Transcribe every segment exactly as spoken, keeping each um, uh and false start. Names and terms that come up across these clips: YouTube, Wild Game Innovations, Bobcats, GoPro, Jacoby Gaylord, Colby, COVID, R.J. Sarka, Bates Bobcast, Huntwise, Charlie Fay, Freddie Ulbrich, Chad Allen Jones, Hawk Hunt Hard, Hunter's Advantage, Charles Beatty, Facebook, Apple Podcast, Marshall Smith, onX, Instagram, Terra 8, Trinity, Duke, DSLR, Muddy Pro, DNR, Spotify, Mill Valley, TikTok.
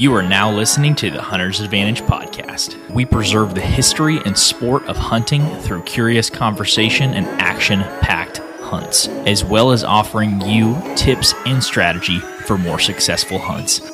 You are now listening to the Hunter's Advantage podcast. We preserve the history and sport of hunting through curious conversation and action-packed hunts, as well as offering you tips and strategy for more successful hunts.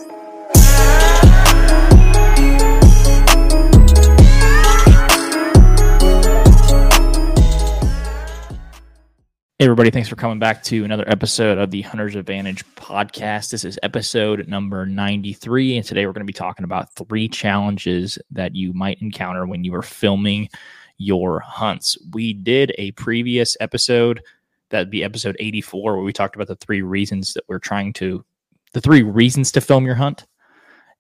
Hey everybody, thanks for coming back to another episode of the Hunter's Advantage podcast. This is episode number ninety-three, and today we're going to be talking about three challenges that you might encounter when you are filming your hunts. We did a previous episode, that'd be episode eighty-four, where we talked about the three reasons that we're trying to, the three reasons to film your hunt.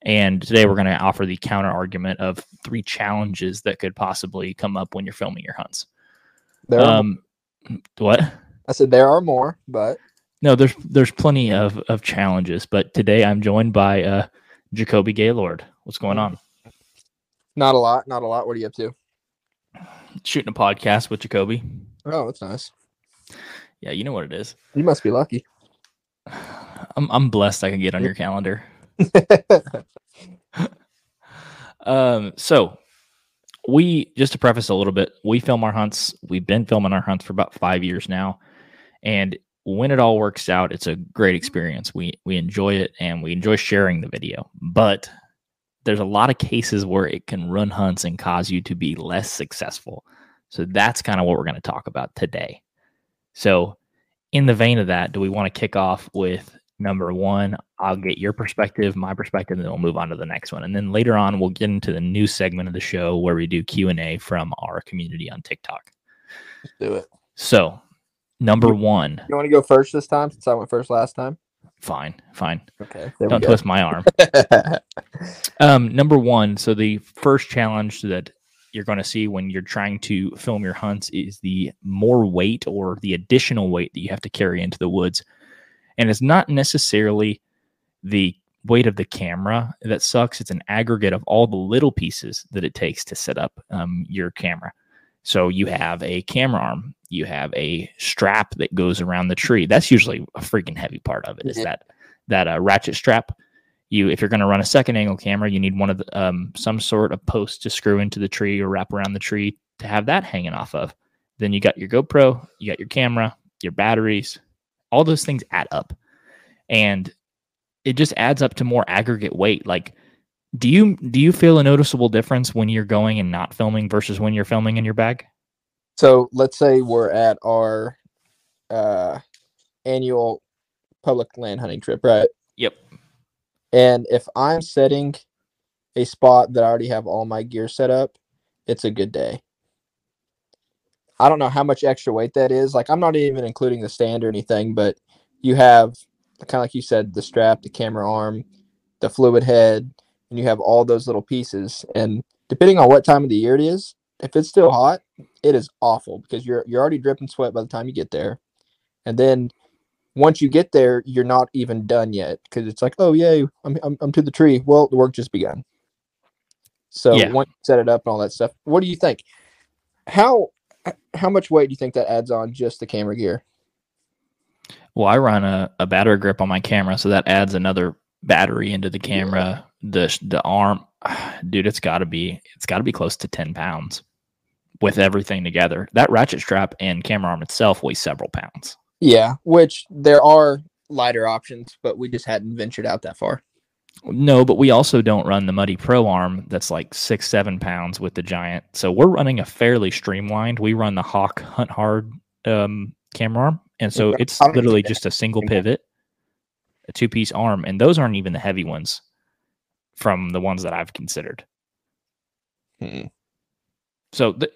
And today we're going to offer the counter argument of three challenges that could possibly come up when you're filming your hunts. There um, what? I said there are more, but no, there's there's plenty of, of challenges. But today I'm joined by uh, Jacoby Gaylord. What's going on? Not a lot, not a lot. What are you up to? Shooting a podcast with Jacoby. Oh, that's nice. Yeah, you know what it is. You must be lucky. I'm I'm blessed. I can get on your calendar. um. So. We, just to preface a little bit, we film our hunts. We've been filming our hunts for about five years now. And when it all works out, it's a great experience. We we enjoy it, and we enjoy sharing the video. But there's a lot of cases where it can run hunts and cause you to be less successful. So that's kind of what we're going to talk about today. So in the vein of that, do we want to kick off with number one? I'll get your perspective, my perspective, and then we'll move on to the next one. And then later on, we'll get into the new segment of the show where we do Q and A from our community on TikTok. Let's do it. So, number one. You want to go first this time since I went first last time? Fine, fine. Okay. Don't twist my arm. um, number one, so the first challenge that you're going to see when you're trying to film your hunts is the more weight or the additional weight that you have to carry into the woods. And it's not necessarily the weight of the camera that sucks. It's an aggregate of all the little pieces that it takes to set up um, your camera. So you have a camera arm. You have a strap that goes around the tree. That's usually a freaking heavy part of it, is mm-hmm. that that uh, ratchet strap. You, if you're going to run a second angle camera, you need one of the, um, some sort of post to screw into the tree or wrap around the tree to have that hanging off of. Then you got your GoPro, you got your camera, your batteries. All those things add up, and it just adds up to more aggregate weight. Like, do you do you feel a noticeable difference when you're going and not filming versus when you're filming in your bag? So let's say we're at our uh, annual public land hunting trip, right? Yep. And if I'm setting a spot that I already have all my gear set up, it's a good day. I don't know how much extra weight that is. Like, I'm not even including the stand or anything, but you have, kind of like you said, the strap, the camera arm, the fluid head, and you have all those little pieces. And depending on what time of the year it is, if it's still hot, it is awful because you're you're already dripping sweat by the time you get there. And then once you get there, you're not even done yet because it's like, oh, yay, I'm, I'm, I'm to the tree. Well, the work just begun. So yeah. Once you set it up and all that stuff, what do you think? How... How much weight do you think that adds on just the camera gear? Well, I run a, a battery grip on my camera, so that adds another battery into the camera. Yeah. The the arm, dude, it's got to be it's got to be close to ten pounds with everything together. That ratchet strap and camera arm itself weighs several pounds. Yeah, which there are lighter options, but we just hadn't ventured out that far. No, but we also don't run the Muddy Pro arm that's like six, seven pounds with the giant. So we're running a fairly streamlined. We run the Hawk Hunt Hard um, camera arm. And so it's literally just a single pivot, a two-piece arm. And those aren't even the heavy ones from the ones that I've considered. Hmm. So th-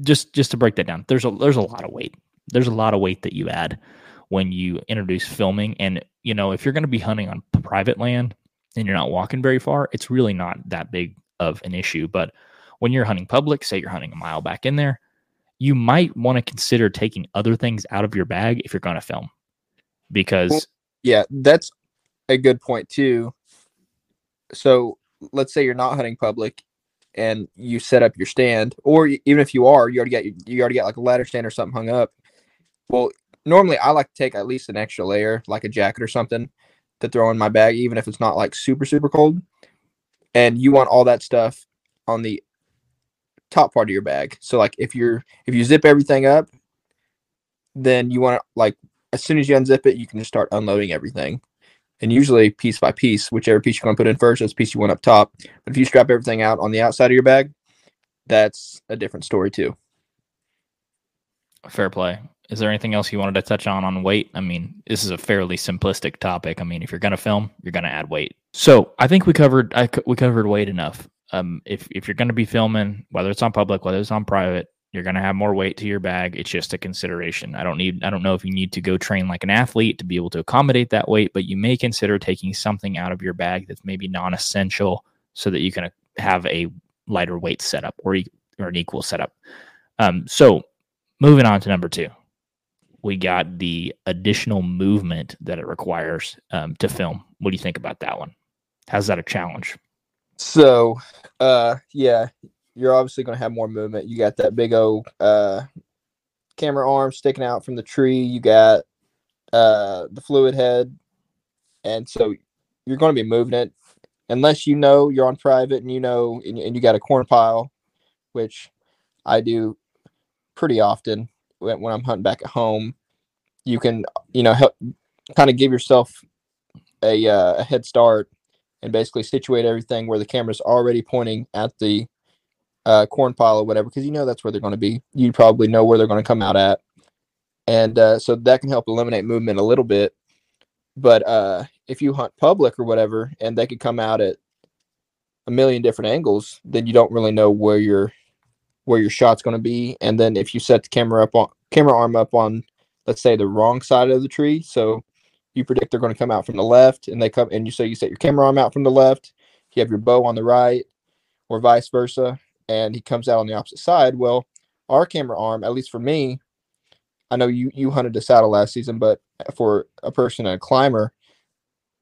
just just to break that down, there's a there's a lot of weight. There's a lot of weight that you add when you introduce filming. And, you know, if you're going to be hunting on private land, and you're not walking very far, it's really not that big of an issue. But when you're hunting public, say you're hunting a mile back in there, you might want to consider taking other things out of your bag if you're going to film. Because... Yeah, that's a good point too. So let's say you're not hunting public and you set up your stand, or even if you are, you already got, you already got like a ladder stand or something hung up. Well, normally I like to take at least an extra layer, like a jacket or something, to throw in my bag, even if it's not like super super cold, and you want all that stuff on the top part of your bag. So like if you're if you zip everything up, then you want to, like, as soon as you unzip it, you can just start unloading everything. And usually piece by piece, whichever piece you're going to put in first is the piece you want up top. But if you strap everything out on the outside of your bag, that's a different story too. Fair play. Is there anything else you wanted to touch on on weight? I mean, this is a fairly simplistic topic. I mean, if you're going to film, you're going to add weight. So I think we covered I, we covered weight enough. Um, if, if you're going to be filming, whether it's on public, whether it's on private, you're going to have more weight to your bag. It's just a consideration. I don't need, I don't know if you need to go train like an athlete to be able to accommodate that weight, but you may consider taking something out of your bag that's maybe non-essential so that you can have a lighter weight setup or, e- or an equal setup. Um, so moving on to number two, we got the additional movement that it requires um, to film. What do you think about that one? How's that a challenge? So, uh, yeah. You're obviously going to have more movement. You got that big old uh, camera arm sticking out from the tree. You got uh, the fluid head. And so you're going to be moving it. Unless you know you're on private and you know, and, and you got a corn pile, which I do pretty often when, when I'm hunting back at home. You can, you know, help kind of give yourself a, uh, a head start and basically situate everything where the camera's already pointing at the Uh, corn pile or whatever, because you know that's where they're going to be. You probably know where they're going to come out at, and uh, so that can help eliminate movement a little bit. But uh, if you hunt public or whatever, and they could come out at a million different angles, then you don't really know where your where your shot's going to be. And then if you set the camera up on camera arm up on, let's say, the wrong side of the tree, so you predict they're going to come out from the left, and they come, and you so you set your camera arm out from the left. You have your bow on the right, or vice versa. And he comes out on the opposite side. Well, our camera arm, at least for me, I know you, you hunted a saddle last season, but for a person and a climber,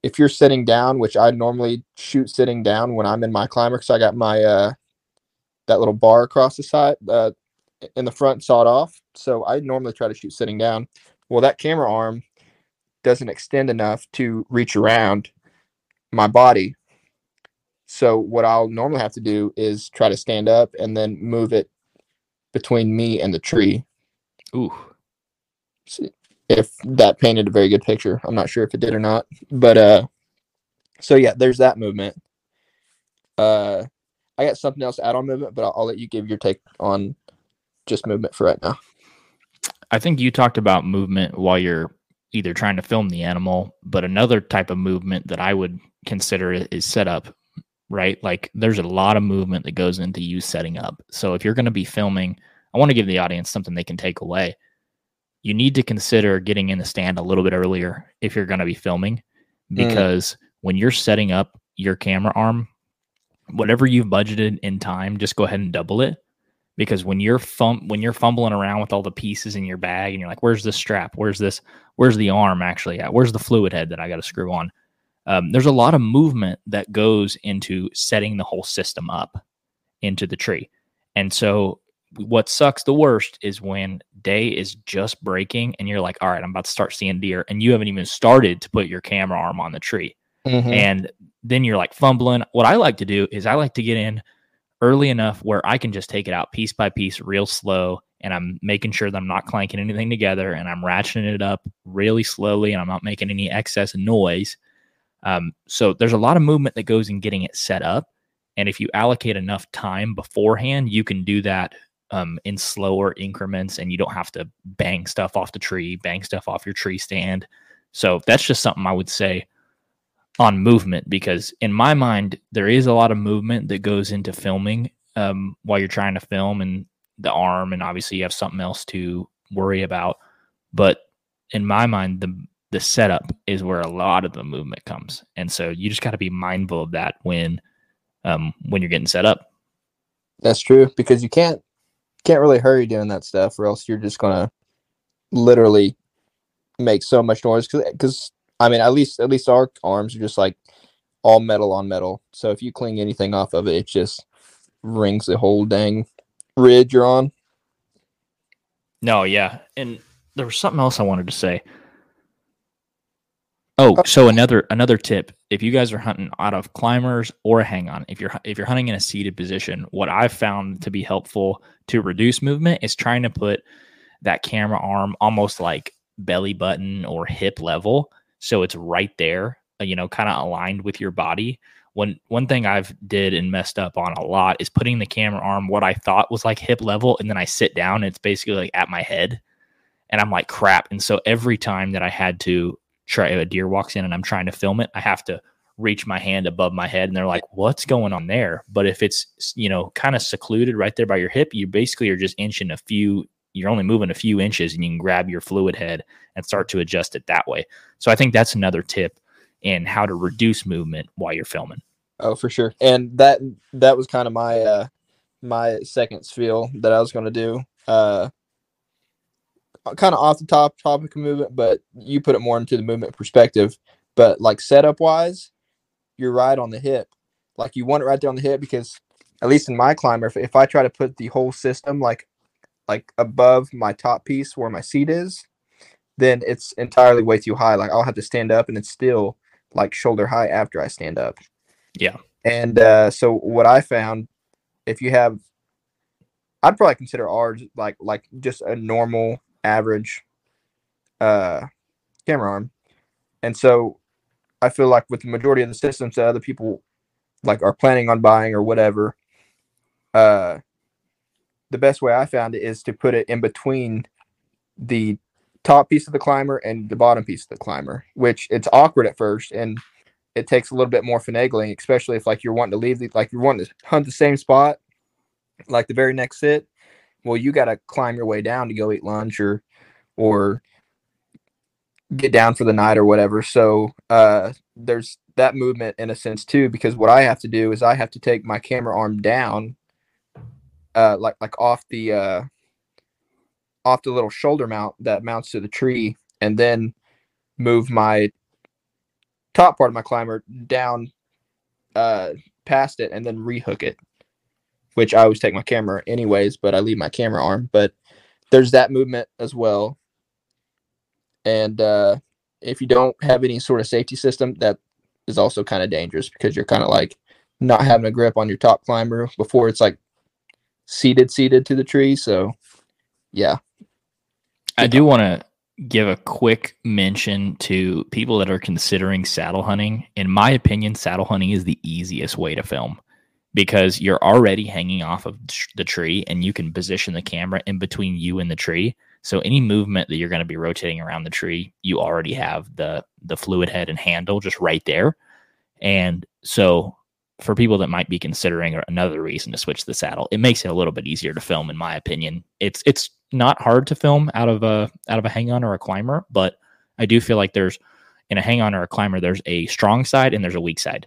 if you're sitting down, which I normally shoot sitting down when I'm in my climber, because I got my uh, that little bar across the side uh, in the front sawed off. So I normally try to shoot sitting down. Well, that camera arm doesn't extend enough to reach around my body. So what I'll normally have to do is try to stand up and then move it between me and the tree. Ooh. If that painted a very good picture. I'm not sure if it did or not. But, uh, so yeah, there's that movement. Uh, I got something else to add on movement, but I'll, I'll let you give your take on just movement for right now. I think you talked about movement while you're either trying to film the animal, but another type of movement that I would consider is setup. Right? Like there's a lot of movement that goes into you setting up. So if you're going to be filming, I want to give the audience something they can take away. You need to consider getting in the stand a little bit earlier if you're going to be filming, because mm. when you're setting up your camera arm, whatever you've budgeted in time, just go ahead and double it. Because when you're fum- when you're fumbling around with all the pieces in your bag and you're like, where's the strap? Where's this? Where's the arm actually at? Where's the fluid head that I got to screw on? Um, there's a lot of movement that goes into setting the whole system up into the tree. And so what sucks the worst is when day is just breaking and you're like, all right, I'm about to start seeing deer. And you haven't even started to put your camera arm on the tree. Mm-hmm. And then you're like fumbling. What I like to do is I like to get in early enough where I can just take it out piece by piece, real slow. And I'm making sure that I'm not clanking anything together and I'm ratcheting it up really slowly and I'm not making any excess noise. Um, so there's a lot of movement that goes in getting it set up. And if you allocate enough time beforehand, you can do that, um, in slower increments and you don't have to bang stuff off the tree, bang stuff off your tree stand. So that's just something I would say on movement, because in my mind, there is a lot of movement that goes into filming, um, while you're trying to film and the arm, and obviously you have something else to worry about. But in my mind, the The setup is where a lot of the movement comes. And so you just got to be mindful of that when um, when you're getting set up. That's true, because you can't can't really hurry doing that stuff, or else you're just going to literally make so much noise. Because, I mean, at least at least our arms are just like all metal on metal. So if you cling anything off of it, it just rings the whole dang ridge you're on. No, yeah. And there was something else I wanted to say. Oh, so another another tip. If you guys are hunting out of climbers or hang on, if you're if you're hunting in a seated position, what I've found to be helpful to reduce movement is trying to put that camera arm almost like belly button or hip level, so it's right there, you know, kind of aligned with your body. One one thing I've did and messed up on a lot is putting the camera arm what I thought was like hip level, and then I sit down and it's basically like at my head, and I'm like crap. And so every time that I had to try, a deer walks in and I'm trying to film it, I have to reach my hand above my head, and they're like, what's going on there? But if it's, you know, kind of secluded right there by your hip, you basically are just inching a few, you're only moving a few inches, and you can grab your fluid head and start to adjust it that way. So I think that's another tip in how to reduce movement while you're filming. Oh, for sure. And that, that was kind of my, uh, my second spiel that I was going to do, uh, kind of off the top topic of movement, but you put it more into the movement perspective. But like setup wise, you're right on the hip. Like you want it right there on the hip, because at least in my climber, if, if I try to put the whole system like, like above my top piece where my seat is, then it's entirely way too high. Like I'll have to stand up and it's still like shoulder high after I stand up. Yeah. And uh, so what I found, if you have, I'd probably consider ours like, like just a normal average uh, camera arm. And so I feel like with the majority of the systems that other people like are planning on buying or whatever, uh, the best way I found it is to put it in between the top piece of the climber and the bottom piece of the climber, which it's awkward at first, and it takes a little bit more finagling, especially if like you're wanting to leave the, like you're wanting to hunt the same spot like the very next sit. Well, you got to climb your way down to go eat lunch or or get down for the night or whatever. So uh there's that movement in a sense too, because what I have to do is I have to take my camera arm down uh like like off the uh off the little shoulder mount that mounts to the tree, and then move my top part of my climber down uh, past it and then rehook it, which I always take my camera anyways, but I leave my camera arm. But there's that movement as well. And uh, if you don't have any sort of safety system, that is also kind of dangerous, because you're kind of like not having a grip on your top climber before it's like seated, seated to the tree. So yeah. I do want to give a quick mention to people that are considering saddle hunting. In my opinion, saddle hunting is the easiest way to film, because you're already hanging off of the tree and you can position the camera in between you and the tree. So any movement that you're going to be rotating around the tree, you already have the, the fluid head and handle just right there. And so for people that might be considering another reason to switch the saddle, it makes it a little bit easier to film, in my opinion. It's it's not hard to film out of a out of a hang-on or a climber, but I do feel like there's, in a hang-on or a climber, there's a strong side and there's a weak side.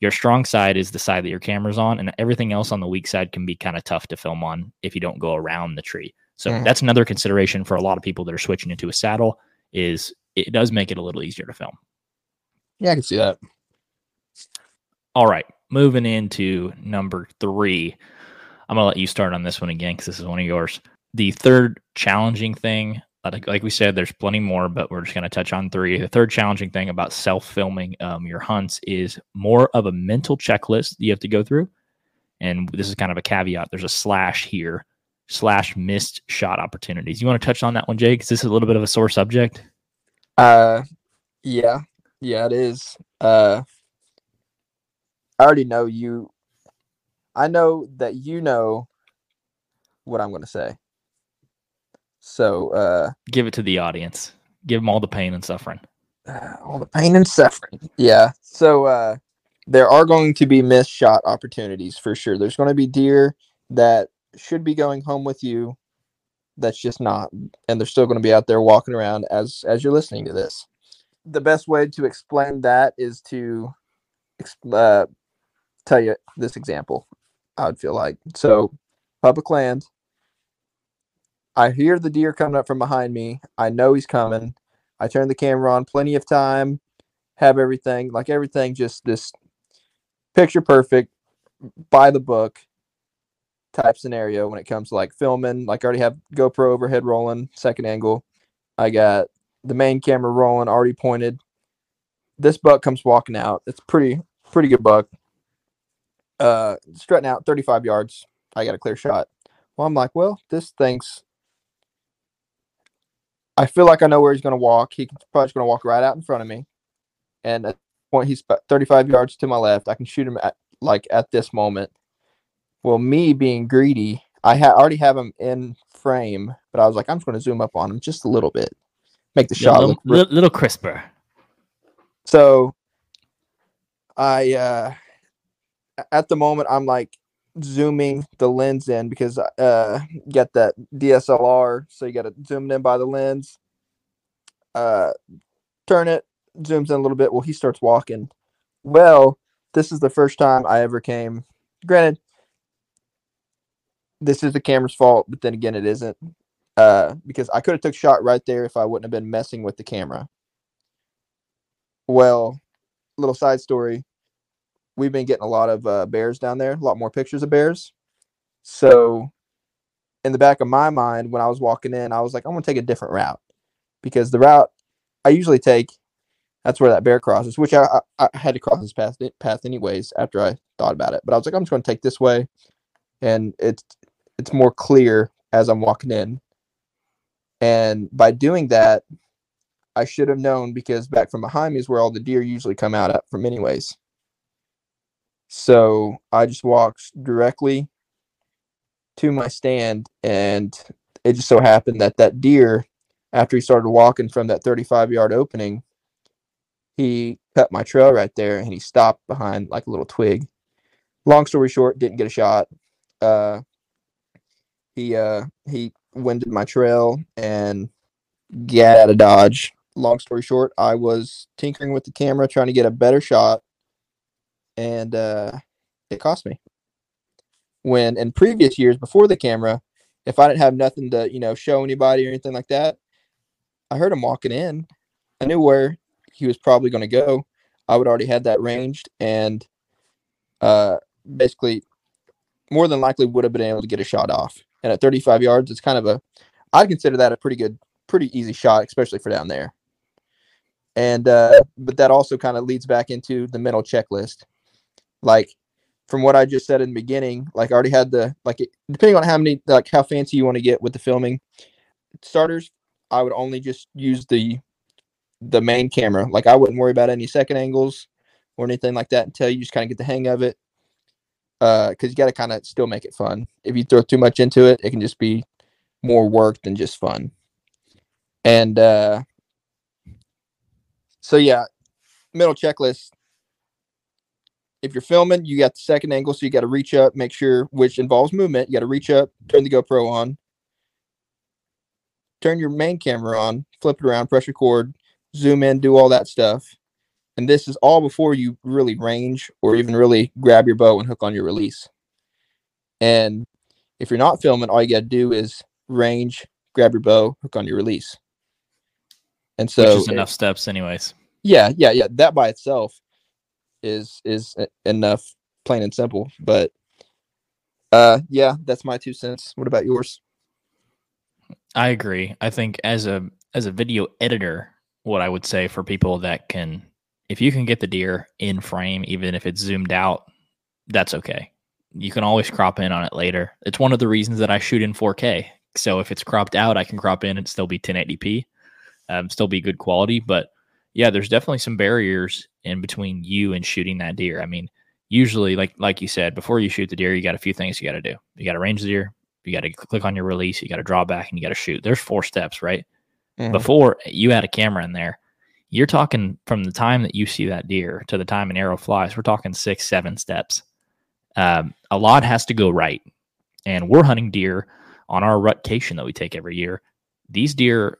Your strong side is the side that your camera's on, and everything else on the weak side can be kind of tough to film on if you don't go around the tree. So mm. that's another consideration for a lot of people that are switching into a saddle, is it does make it a little easier to film. Yeah, I can see that. All right. Moving into number three, I'm going to let you start on this one again, because this is one of yours. The third challenging thing, like, like we said, there's plenty more, but we're just going to touch on three. The third challenging thing about self-filming um, your hunts is more of a mental checklist that you have to go through. And this is kind of a caveat. There's a slash here, slash missed shot opportunities. You want to touch on that one, Jake? Is this a little bit of a sore subject? Uh, yeah. Yeah, it is. Uh I already know you. I know that you know what I'm going to say. So uh, give it to the audience. Give them all the pain and suffering. Uh, all the pain and suffering. Yeah. So uh, there are going to be missed shot opportunities for sure. There's going to be deer that should be going home with you that's just not, and they're still going to be out there walking around as as you're listening to this. The best way to explain that is to uh, tell you this example, I would feel like. So public land, I hear the deer coming up from behind me. I know he's coming. I turn the camera on plenty of time, have everything, like everything, just this picture perfect, by the book type scenario when it comes to like filming. Like I already have GoPro overhead rolling, second angle. I got the main camera rolling, already pointed. this buck comes walking out. It's pretty, pretty good buck. Uh, strutting out thirty-five yards. I got a clear shot. Well, I'm like, well, this thing's, I feel like I know where he's going to walk. He's probably going to walk right out in front of me. And at the point, he's about thirty-five yards to my left. I can shoot him at, like at this moment. Well, me being greedy, I ha- already have him in frame, but I was like, I'm just going to zoom up on him just a little bit. Make the shot a little, look r- little crisper. So I, uh, at the moment, I'm like zooming the lens in because uh, you got that D S L R, so you got to zoom in by the lens. Uh, turn it, zooms in a little bit. Well, he starts walking. Well, this is the first time I ever came. Granted, this is the camera's fault, but then again, it isn't. Uh, because I could have took a shot right there if I wouldn't have been messing with the camera. Well, little side story. We've been getting a lot of uh, bears down there, a lot more pictures of bears. So in the back of my mind, when I was walking in, I was like, I'm going to take a different route. Because the route I usually take, that's where that bear crosses, which I, I, I had to cross this path, path anyways after I thought about it. But I was like, I'm just going to take this way. And it's it's more clear as I'm walking in. And by doing that, I should have known, because back from behind me is where all the deer usually come out at from anyways. So I just walked directly to my stand, and it just so happened that that deer, after he started walking from that thirty-five-yard opening, he cut my trail right there, and he stopped behind like a little twig. Long story short, didn't get a shot. Uh, he uh, he winded my trail and got out of Dodge. Long story short, I was tinkering with the camera, trying to get a better shot, and uh, it cost me. When in previous years, before the camera, if I didn't have nothing to, you know, show anybody or anything like that, I heard him walking in. I knew where he was probably going to go. I would already had that ranged, and uh, basically more than likely would have been able to get a shot off. And at thirty-five yards, it's kind of a, I'd consider that a pretty good, pretty easy shot, especially for down there. And, uh, but that also kind of leads back into the mental checklist. Like from what I just said in the beginning, like I already had the, like, it, depending on how many, like how fancy you want to get with the filming starters, I would only just use the, the main camera. Like I wouldn't worry about any second angles or anything like that until you just kind of get the hang of it. Uh, cause you got to kind of still make it fun. If you throw too much into it, it can just be more work than just fun. And, uh, so yeah, mental checklist. If you're filming, you got the second angle. So you got to reach up, make sure, which involves movement. You got to reach up, turn the GoPro on, turn your main camera on, flip it around, press record, zoom in, do all that stuff. And this is all before you really range or even really grab your bow and hook on your release. And if you're not filming, all you got to do is range, grab your bow, hook on your release. And so, which is enough it, steps anyways. Yeah. Yeah. Yeah. That by itself is, is enough, plain and simple, but uh, yeah, that's my two cents. What about yours? I agree. I think as a, as a video editor, what I would say for people that can, if you can get the deer in frame, even if it's zoomed out, that's okay. You can always crop in on it later. It's one of the reasons that I shoot in four K. So if it's cropped out, I can crop in and still be ten eighty p, um, still be good quality. But yeah, there's definitely some barriers in between you and shooting that deer. I mean, usually, like like you said, before you shoot the deer, you got a few things you got to do. You got to range the deer. You got to click on your release. You got to draw back and you got to shoot. There's four steps, right? Mm-hmm. Before you had a camera in there, you're talking from the time that you see that deer to the time an arrow flies, we're talking six, seven steps. Um, a lot has to go right. And we're hunting deer on our rutcation that we take every year. These deer,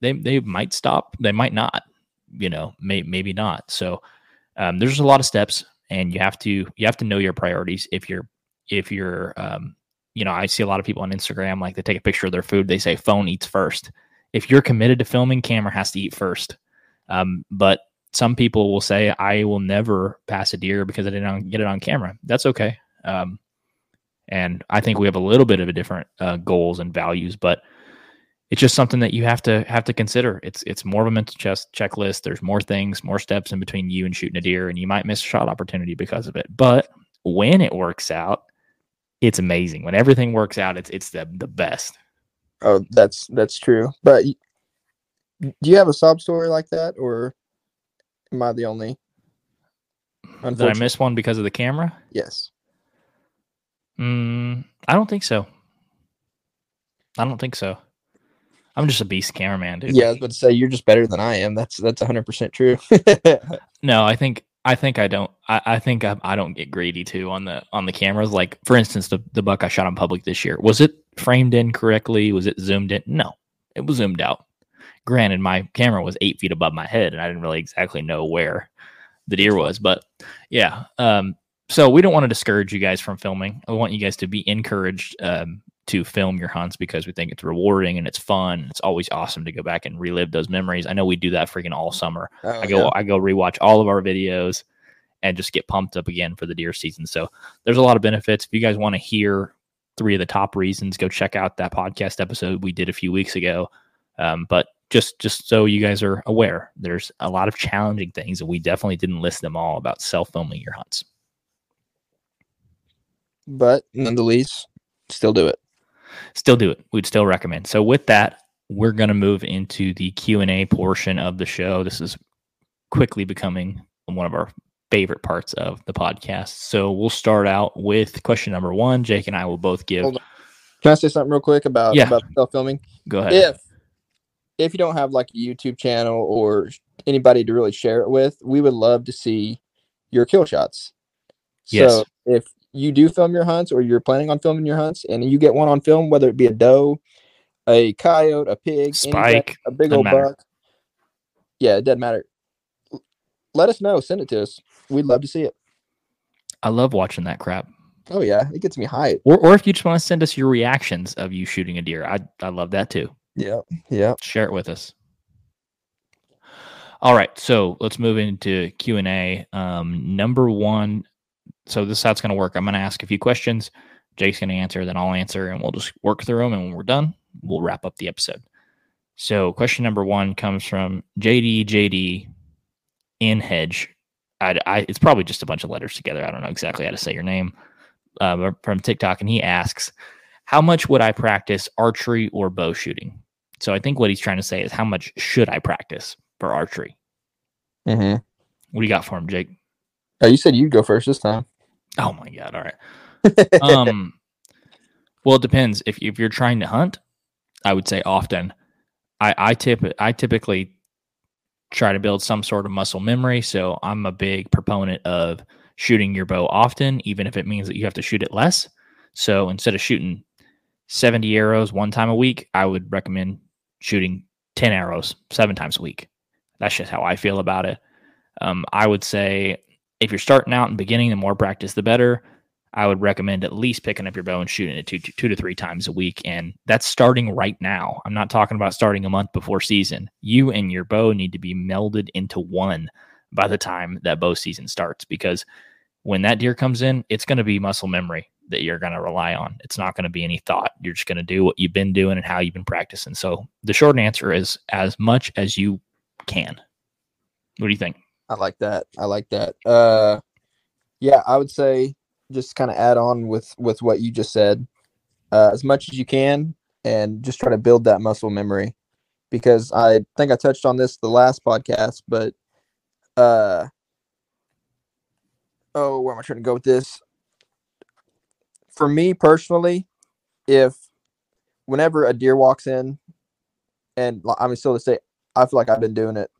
they they might stop. They might not, you know, may, maybe not. So um, there's a lot of steps, and you have to you have to know your priorities. If you're, if you're um, you know, I see a lot of people on Instagram, like they take a picture of their food. They say phone eats first. If you're committed to filming, camera has to eat first. Um, but some people will say, I will never pass a deer because I didn't get it on camera. That's okay. Um, and I think we have a little bit of a different, uh, goals and values, but it's just something that you have to have to consider. It's it's more of a mental chest checklist. There's more things, more steps in between you and shooting a deer, and you might miss a shot opportunity because of it. But when it works out, it's amazing. When everything works out, it's it's the, the best. Oh, that's that's true. But do you have a sob story like that, or am I the only? Did I miss one because of the camera? Yes. Mm, I don't think so. I don't think so. I'm just a beast cameraman, dude. Yeah, I was about to say you're just better than I am. That's that's one hundred percent true. No, I think I think I don't. I, I think I, I don't get greedy too on the on the cameras. Like for instance, the the buck I shot in public this year, was it framed in correctly? Was it zoomed in? No, it was zoomed out. Granted, my camera was eight feet above my head, and I didn't really exactly know where the deer was. But yeah, um, so we don't want to discourage you guys from filming. I want you guys to be encouraged um, to film your hunts because we think it's rewarding and it's fun. It's always awesome to go back and relive those memories. I know we do that freaking all summer. Oh, I go, yeah. I go rewatch all of our videos and just get pumped up again for the deer season. So there's a lot of benefits. If you guys want to hear three of the top reasons, go check out that podcast episode we did a few weeks ago. Um, but Just just so you guys are aware, there's a lot of challenging things, and we definitely didn't list them all about self-filming your hunts. But nonetheless, still do it. Still do it. We'd still recommend. So with that, we're going to move into the Q and A portion of the show. This is quickly becoming one of our favorite parts of the podcast. So we'll start out with question number one. Jake and I will both give... Hold on. Can I say something real quick about, yeah. about self-filming? Go ahead. If If you don't have like a YouTube channel or anybody to really share it with, we would love to see your kill shots. Yes. So if you do film your hunts or you're planning on filming your hunts and you get one on film, whether it be a doe, a coyote, a pig, spike, a big old buck. Yeah, it doesn't matter. Let us know. Send it to us. We'd love to see it. I love watching that crap. Oh, yeah. It gets me hyped. Or, or if you just want to send us your reactions of you shooting a deer, I I love that too. Yeah, yeah. Share it with us. All right, so let's move into Q and A. Um, number one, so this is how it's going to work. I'm going to ask a few questions. Jake's going to answer, then I'll answer, and we'll just work through them, and when we're done, we'll wrap up the episode. So question number one comes from J D J D in Hedge. I, I, it's probably just a bunch of letters together. I don't know exactly how to say your name uh, from TikTok, and he asks, how much would I practice archery or bow shooting? So I think what he's trying to say is how much should I practice for archery? Mm-hmm. What do you got for him, Jake? Oh, you said you'd go first this time. Oh, my God. All right. um, well, it depends. If, if you're trying to hunt, I would say often. I, I, tip, I typically try to build some sort of muscle memory, so I'm a big proponent of shooting your bow often, even if it means that you have to shoot it less. So instead of shooting seventy arrows one time a week, I would recommend shooting ten arrows seven times a week. That's just how I feel about it. Um, I would say if you're starting out and beginning, the more practice, the better. I would recommend at least picking up your bow and shooting it two, two, two to three times a week. And that's starting right now. I'm not talking about starting a month before season. You and your bow need to be melded into one by the time that bow season starts, because when that deer comes in, it's going to be muscle memory that you're going to rely on. It's not going to be any thought. You're just going to do what you've been doing and how you've been practicing. So the short answer is as much as you can. What do you think? I like that. I like that. Uh, yeah, I would say just kind of add on with, with what you just said, uh, as much as you can, and just try to build that muscle memory, because I think I touched on this the last podcast, but, uh, oh, where am I trying to go with this? For me personally, if whenever a deer walks in, and I'm still to say, I feel like I've been doing it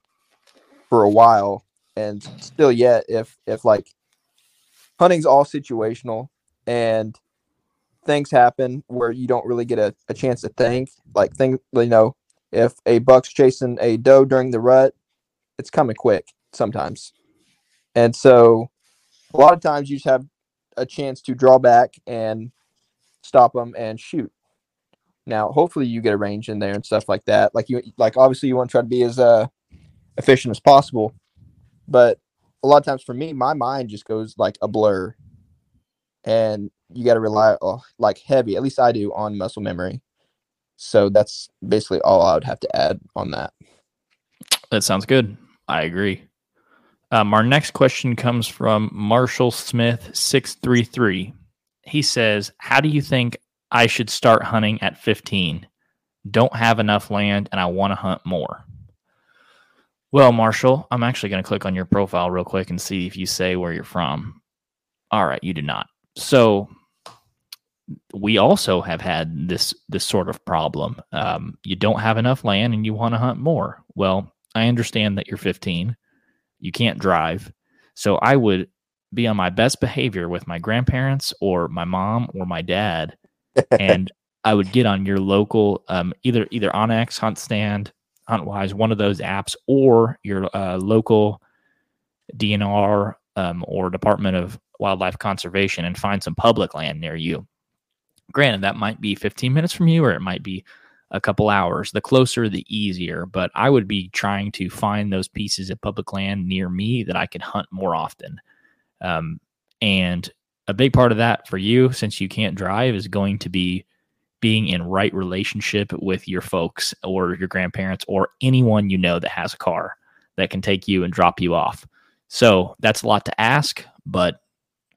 for a while, and still yet, if if like hunting's all situational and things happen where you don't really get a, a chance to think, like things, you know, if a buck's chasing a doe during the rut, it's coming quick sometimes, and so a lot of times you just have a chance to draw back and stop them and shoot. Now, hopefully you get a range in there and stuff like that. Like you, like obviously you want to try to be as uh, efficient as possible, but a lot of times for me, my mind just goes like a blur, and you got to rely oh, like heavy, at least I do, on muscle memory. So that's basically all I would have to add on that. That sounds good. I agree. Um, our next question comes from Marshall Smith six three three. He says, how do you think I should start hunting at fifteen? Don't have enough land and I want to hunt more. Well, Marshall, I'm actually going to click on your profile real quick and see if you say where you're from. All right, you did not. So we also have had this this sort of problem. Um, you don't have enough land and you want to hunt more. Well, I understand that you're fifteen. You can't drive. So I would be on my best behavior with my grandparents or my mom or my dad. And I would get on your local, um, either either onX, Hunt Stand, Huntwise, one of those apps, or your uh, local D N R um, or Department of Wildlife Conservation, and find some public land near you. Granted, that might be fifteen minutes from you, or it might be a couple hours. The closer, the easier. But I would be trying to find those pieces of public land near me that I could hunt more often. Um, and a big part of that for you, since you can't drive, is going to be being in right relationship with your folks or your grandparents or anyone you know that has a car that can take you and drop you off. So that's a lot to ask, but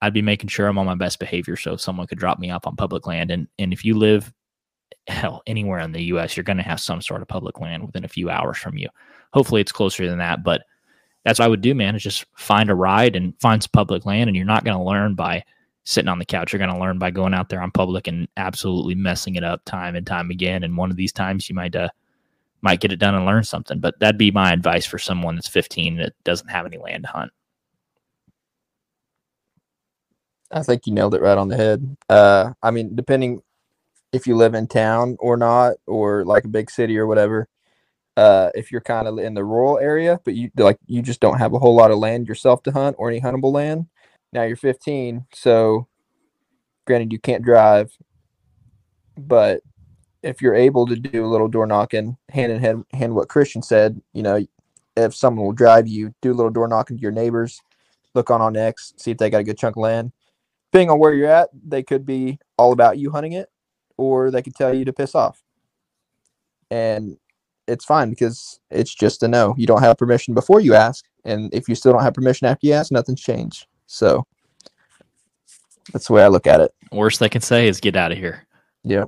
I'd be making sure I'm on my best behavior so someone could drop me off on public land. And and if you live, hell, anywhere in the U S, you're going to have some sort of public land within a few hours from you. Hopefully it's closer than that, but that's what I would do, man, is just find a ride and find some public land. And you're not going to learn by sitting on the couch. You're going to learn by going out there on public and absolutely messing it up time and time again. And one of these times you might, uh, might get it done and learn something, but that'd be my advice for someone that's fifteen that doesn't have any land to hunt. I think you nailed it right on the head. Uh, I mean, depending if you live in town or not, or like a big city or whatever, uh, if you're kind of in the rural area, but you like, you just don't have a whole lot of land yourself to hunt or any huntable land. Now you're fifteen, so granted you can't drive, but if you're able to do a little door knocking, hand in hand, hand what Christian said, you know, if someone will drive you, do a little door knocking to your neighbors, look on onX, see if they got a good chunk of land. Depending on where you're at, they could be all about you hunting it, or they could tell you to piss off. And it's fine because it's just a no. You don't have permission before you ask, and if you still don't have permission after you ask, nothing's changed. So that's the way I look at it. Worst they can say is get out of here. Yeah.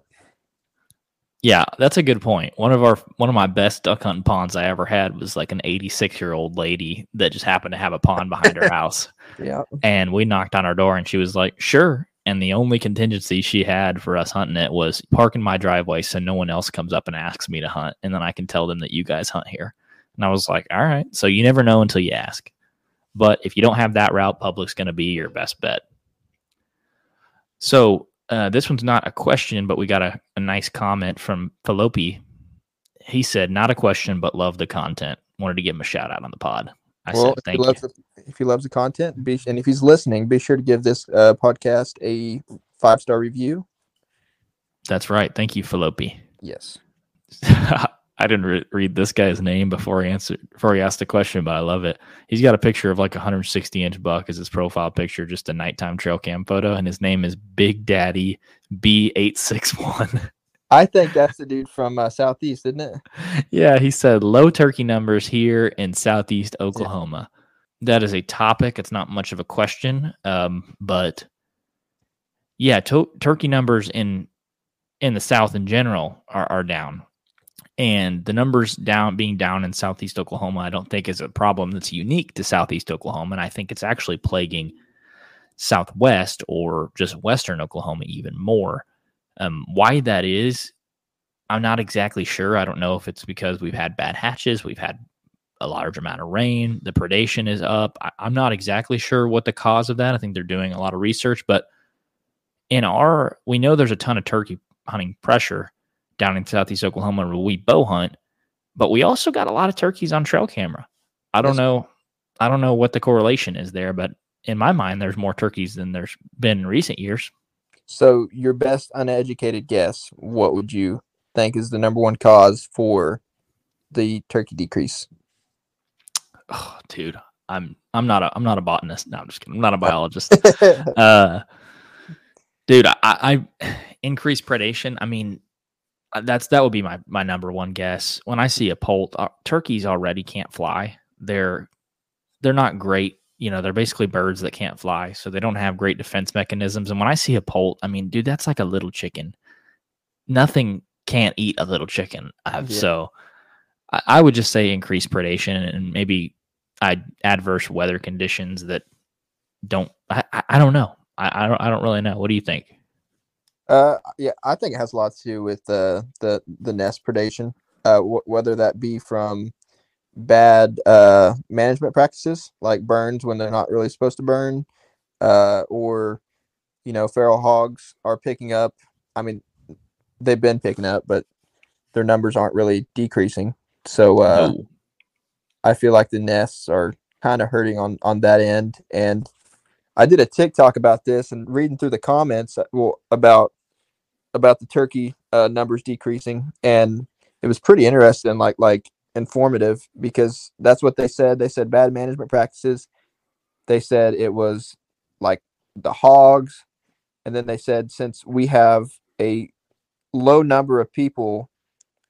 Yeah, that's a good point. One of our one of my best duck hunting ponds I ever had was like an eighty-six-year-old lady that just happened to have a pond behind her house. Yeah. And we knocked on her door and she was like, "Sure." And the only contingency she had for us hunting it was park in my driveway so no one else comes up and asks me to hunt, and then I can tell them that you guys hunt here. And I was like, "All right." So you never know until you ask. But if you don't have that route, public's going to be your best bet. So uh, this one's not a question, but we got a, a nice comment from Falopi. He said, not a question, but love the content. Wanted to give him a shout out on the pod. I well, said, thank if you. The, if he loves the content, be, and if he's listening, be sure to give this uh, podcast a five-star review. That's right. Thank you, Falopi. Yes. I didn't re- read this guy's name before he answered, before he asked the question, but I love it. He's got a picture of like a one hundred sixty inch buck as his profile picture, just a nighttime trail cam photo. And his name is Big Daddy B eight six one. I think that's the dude from uh, Southeast, isn't it? Yeah. He said low turkey numbers here in Southeast Oklahoma. Yeah. That is a topic. It's not much of a question. Um, but yeah, to- turkey numbers in, in the South in general are, are down. And the numbers down being down in Southeast Oklahoma, I don't think is a problem that's unique to Southeast Oklahoma. And I think it's actually plaguing Southwest or just Western Oklahoma even more. Um, why that is, I'm not exactly sure. I don't know if it's because we've had bad hatches. We've had a large amount of rain. The predation is up. I, I'm not exactly sure what the cause of that. I think they're doing a lot of research, but in our, we know there's a ton of turkey hunting pressure down in Southeast Oklahoma where we bow hunt, but we also got a lot of turkeys on trail camera. I don't know. I don't know what the correlation is there, but in my mind, there's more turkeys than there's been in recent years. So your best uneducated guess, what would you think is the number one cause for the turkey decrease? Oh, dude, I'm, I'm not a, I'm not a botanist. No, I'm just kidding. I'm not a biologist. uh, dude, I, I increased predation. I mean, that's that would be my my number one guess. When I see a poult, uh, turkeys already can't fly. They're they're not great. You know, they're basically birds that can't fly, so they don't have great defense mechanisms. And when I see a poult, I mean, dude, that's like a little chicken. Nothing can't eat a little chicken. Uh, yeah. So I, I would just say increased predation and maybe I'd adverse weather conditions that don't. I, I, I don't know. I, I don't. I don't really know. What do you think? Uh, yeah, I think it has a lot to do with the the the nest predation, uh, w- whether that be from bad uh management practices like burns when they're not really supposed to burn, uh, or you know, feral hogs are picking up. I mean, they've been picking up, but their numbers aren't really decreasing. So uh, no. I feel like the nests are kind of hurting on, on that end. And I did a TikTok about this and reading through the comments well, about about the turkey uh, numbers decreasing. And it was pretty interesting, like like informative, because that's what they said. They said bad management practices. They said it was like the hogs. And then they said, since we have a low number of people,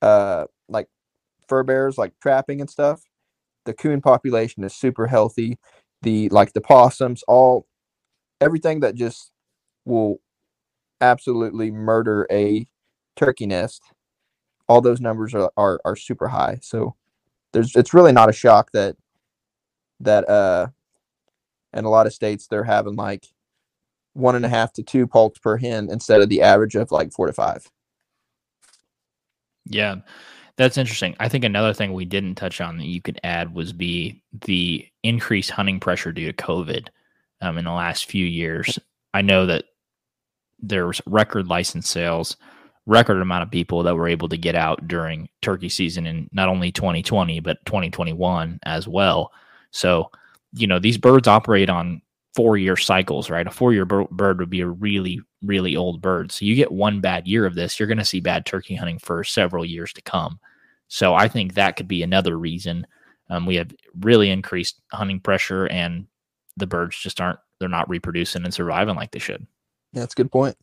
uh, like fur bearers, like trapping and stuff, the coon population is super healthy. The, like the possums, all, everything that just will absolutely murder a turkey nest. All those numbers are, are, are super high. So there's, it's really not a shock that, that, uh, in a lot of states they're having like one and a half to two poults per hen instead of the average of like four to five. Yeah, that's interesting. I think another thing we didn't touch on that you could add was be the increased hunting pressure due to COVID um, in the last few years. I know that there was record license sales, record amount of people that were able to get out during turkey season in not only twenty twenty, but twenty twenty-one as well. So, you know, these birds operate on four-year cycles, right? A four-year b- bird would be a really, really old bird. So you get one bad year of this, you're going to see bad turkey hunting for several years to come. So I think that could be another reason. Um, we have really increased hunting pressure and the birds just aren't, they're not reproducing and surviving like they should. That's a good point.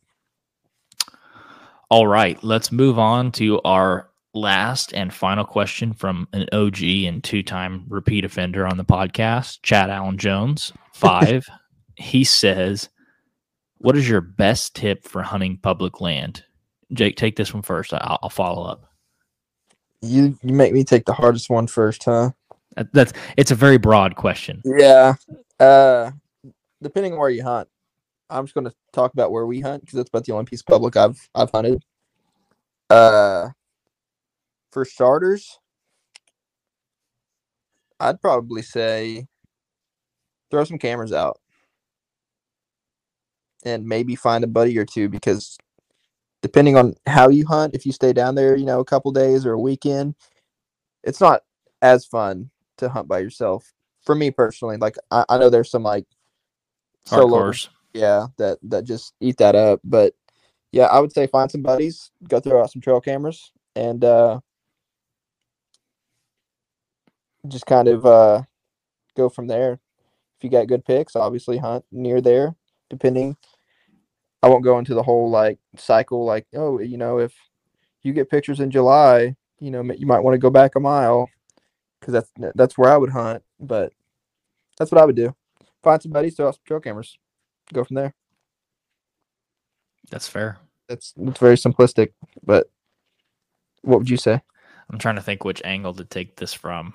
All right, let's move on to our last and final question from an O G and two-time repeat offender on the podcast, Chad Allen Jones, five. He says, what is your best tip for hunting public land? Jake, take this one first. I'll, I'll follow up. You you make me take the hardest one first, huh? That, that's it's a very broad question. Yeah. Uh, depending on where you hunt, I'm just going to talk about where we hunt because that's about the only piece of public I've I've hunted. Uh, for starters, I'd probably say throw some cameras out. And maybe find a buddy or two, because depending on how you hunt, if you stay down there, you know, a couple days or a weekend, it's not as fun to hunt by yourself. For me personally, like I, I know there's some like solos, yeah, that that just eat that up. But yeah, I would say find some buddies, go throw out some trail cameras, and uh, just kind of uh, go from there. If you got good picks, obviously hunt near there. Depending, I won't go into the whole like cycle, like, oh, you know, if you get pictures in July, you know, you might want to go back a mile, because that's that's where I would hunt. But that's what I would do. Find some buddies, throw out some trail cameras, go from there. That's fair. That's that's very simplistic, but what would you say? I'm trying to think which angle to take this from.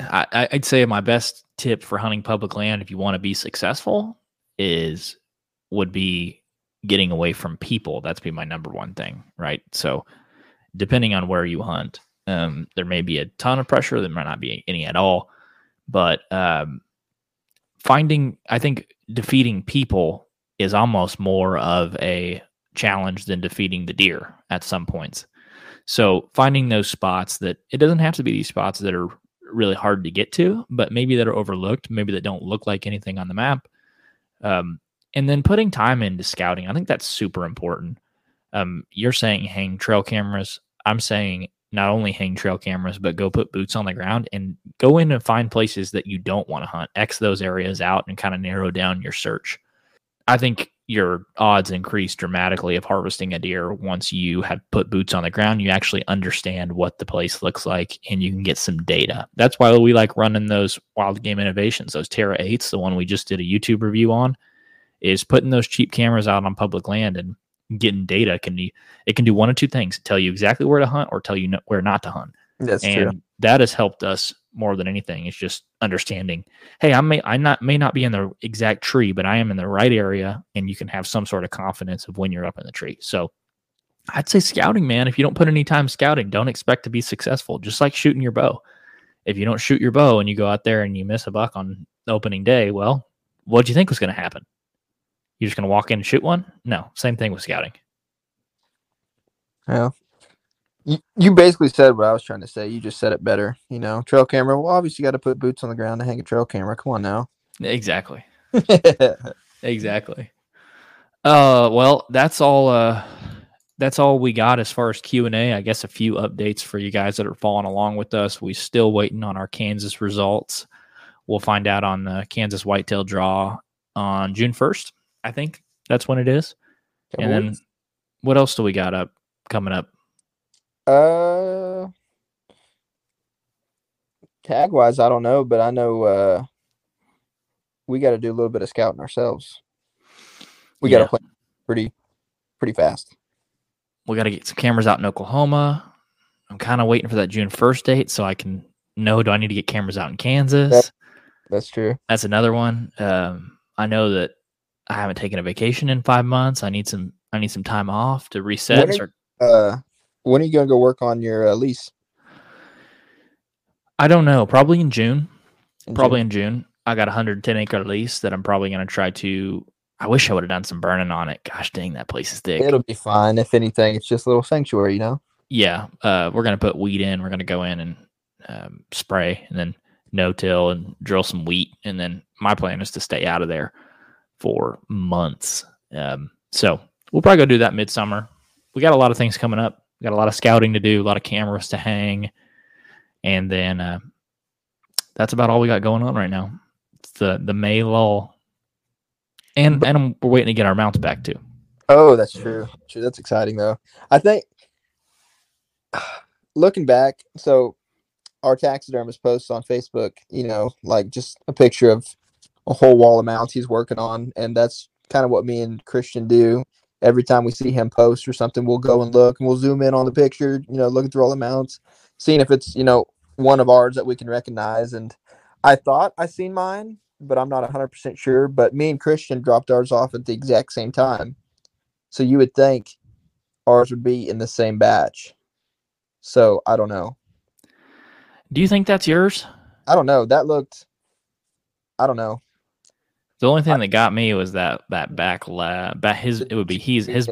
I, I'd say my best tip for hunting public land, if you want to be successful, is would be getting away from people. That's be my number one thing, right? So depending on where you hunt, um, there may be a ton of pressure. There might not be any at all, but um, finding, I think defeating people is almost more of a challenge than defeating the deer at some points. So finding those spots that it doesn't have to be these spots that are really hard to get to, but maybe that are overlooked, maybe that don't look like anything on the map. Um, and then putting time into scouting. I think that's super important. Um, you're saying hang trail cameras. I'm saying not only hang trail cameras, but go put boots on the ground and go in and find places that you don't want to hunt. X those areas out and kind of narrow down your search. I think your odds increase dramatically of harvesting a deer. Once you have put boots on the ground, you actually understand what the place looks like and you can get some data. That's why we like running those Wild Game Innovations, those Terra eights, the one we just did a YouTube review on, is putting those cheap cameras out on public land and getting data. Can be, it can do one of two things: tell you exactly where to hunt or tell you no, where not to hunt. That's and true. That has helped us more than anything. It's just understanding, hey, I may I not may not be in the exact tree, but I am in the right area, and you can have some sort of confidence of when you're up in the tree. So I'd say scouting, man. If you don't put any time scouting, don't expect to be successful. Just like shooting your bow. If you don't shoot your bow and you go out there and you miss a buck on opening day, well, what do you think was going to happen? You're just going to walk in and shoot one? No. Same thing with scouting. Yeah. You, you basically said what I was trying to say. You just said it better. You know, trail camera. Well, obviously you got to put boots on the ground to hang a trail camera. Come on now. Exactly. Exactly. Uh, well, that's all, uh, that's all we got as far as Q and A. I guess a few updates for you guys that are following along with us. We're still waiting on our Kansas results. We'll find out on the Kansas whitetail draw on June first. I think that's when it is. Can't and wait. Then what else do we got up coming up? Uh, tag wise, I don't know, but I know uh, we got to do a little bit of scouting ourselves. We yeah. got to play pretty, pretty fast. We got to get some cameras out in Oklahoma. I'm kind of waiting for that June first date so I can know, do I need to get cameras out in Kansas? That, that's true. That's another one. Um, I know that I haven't taken a vacation in five months. I need some. I need some time off to reset. When are, start... uh, when are you gonna go work on your uh, lease? I don't know. Probably in June. In probably June. in June. I got a one hundred ten acre lease that I'm probably gonna try to. I wish I would have done some burning on it. Gosh dang, that place is thick. It'll be fine. If anything, it's just a little sanctuary, you know. Yeah. Uh, we're gonna put weed in. We're gonna go in and um, spray, and then no-till and drill some wheat, and then my plan is to stay out of there for months. Um, so we'll probably go do that midsummer. We got a lot of things coming up. We got a lot of scouting to do, a lot of cameras to hang. And then uh, that's about all we got going on right now. It's the, the May lull. And, and we're waiting to get our mounts back too. Oh, that's true. True. That's exciting though. I think looking back, so our taxidermist posts on Facebook, you know, like just a picture of a whole wall of mounts he's working on, and that's kind of what me and Christian do every time we see him post or something. We'll go and look, and we'll zoom in on the picture, you know, looking through all the mounts, seeing if it's, you know, one of ours that we can recognize. And I thought I seen mine, but I'm not one hundred percent sure. But me and Christian dropped ours off at the exact same time, so you would think ours would be in the same batch. So I don't know. Do you think that's yours? I don't know. That looked, I don't know. The only thing that got me was that that back lab. Back his it would be he's his.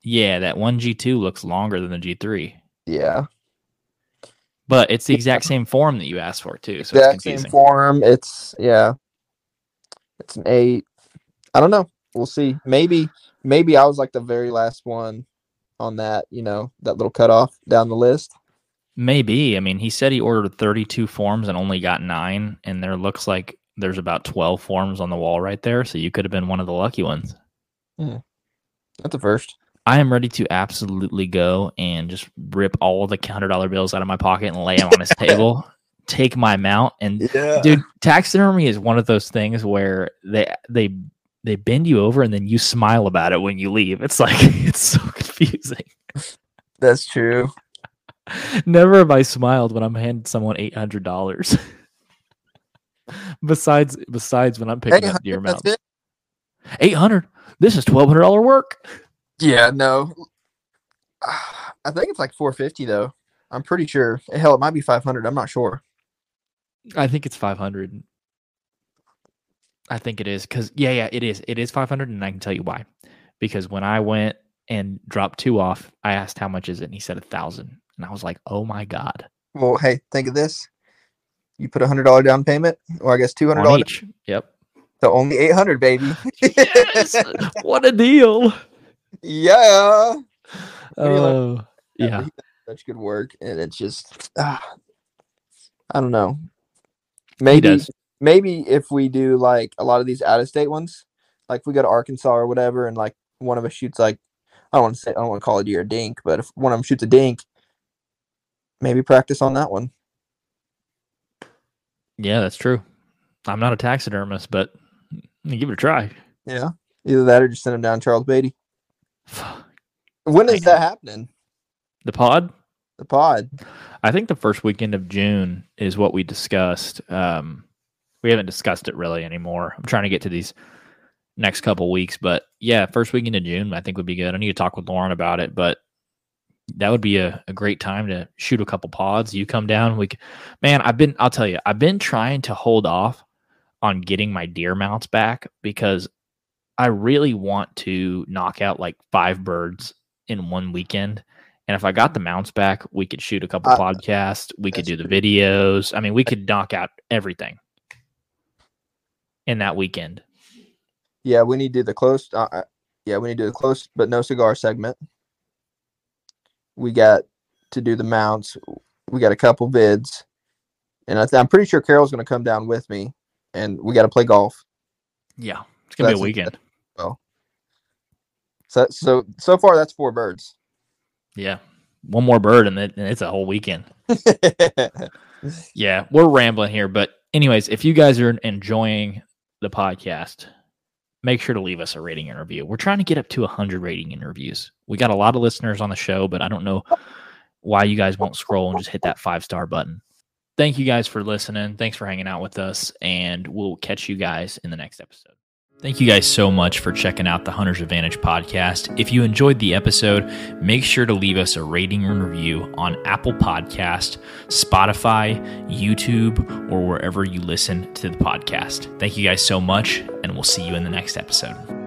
Yeah, that one G two looks longer than the G three. Yeah, but it's the exact same form that you asked for too. So exact it's confusing. Same form. It's yeah. It's an eight. I don't know. We'll see. Maybe maybe I was like the very last one on that. You know, that little cutoff down the list. Maybe. I mean, he said he ordered thirty-two forms and only got nine, and there looks like there's about twelve forms on the wall right there, so you could have been one of the lucky ones. Yeah. That's the first. I am ready to absolutely go and just rip all the one hundred dollar bills out of my pocket and lay them on his table, take my mount, and yeah. Dude, taxidermy is one of those things where they they they bend you over and then you smile about it when you leave. It's like, it's so confusing. That's true. Never have I smiled when I'm handing someone eight hundred dollars. Besides, besides when I'm picking up deer mounts, eight hundred. This is twelve hundred dollar work. Yeah, no, I think it's like four fifty though. I'm pretty sure. Hell, it might be five hundred. I'm not sure. I think it's five hundred. I think it is because yeah, yeah, it is. It is five hundred, and I can tell you why. Because when I went and dropped two off, I asked how much is it, and he said a thousand, and I was like, oh my god. Well, hey, think of this. You put a hundred dollar down payment, or I guess two hundred dollars. Yep. So only eight hundred, baby. Yes. What a deal. Yeah. Oh, uh, yeah. Such good work, and it's just, uh, I don't know. Maybe, maybe if we do like a lot of these out of state ones, like if we go to Arkansas or whatever, and like one of us shoots like, I don't want to say, I don't want to call a deer a dink, but if one of them shoots a dink, maybe practice on that one. Yeah, that's true. I'm not a taxidermist, but give it a try. Yeah, either that or just send him down Charles Beatty. When is that happening? The pod? The pod. I think the first weekend of June is what we discussed. Um, we haven't discussed it really anymore. I'm trying to get to these next couple weeks, but yeah, first weekend of June, I think would be good. I need to talk with Lauren about it, but that would be a, a great time to shoot a couple pods. You come down. We, c- man, I've been, I'll tell you, I've been trying to hold off on getting my deer mounts back because I really want to knock out like five birds in one weekend. And if I got the mounts back, we could shoot a couple uh, podcasts. We could do the videos. I mean, we could knock out everything in that weekend. Yeah, we need to do the close. Uh, yeah, we need to do the close, but no cigar segment. We got to do the mounts. We got a couple vids, and I th- I'm pretty sure Carol's going to come down with me, and we got to play golf. Yeah, it's going to so be a weekend. Well, so so so far that's four birds. Yeah, one more bird, and, it, and it's a whole weekend. Yeah, we're rambling here, but anyways, if you guys are enjoying the podcast, make sure to leave us a rating and review. We're trying to get up to one hundred rating and reviews. We got a lot of listeners on the show, but I don't know why you guys won't scroll and just hit that five-star button. Thank you guys for listening. Thanks for hanging out with us, and we'll catch you guys in the next episode. Thank you guys so much for checking out the Hunter's Advantage podcast. If you enjoyed the episode, make sure to leave us a rating and review on Apple Podcast, Spotify, YouTube, or wherever you listen to the podcast. Thank you guys so much, and we'll see you in the next episode.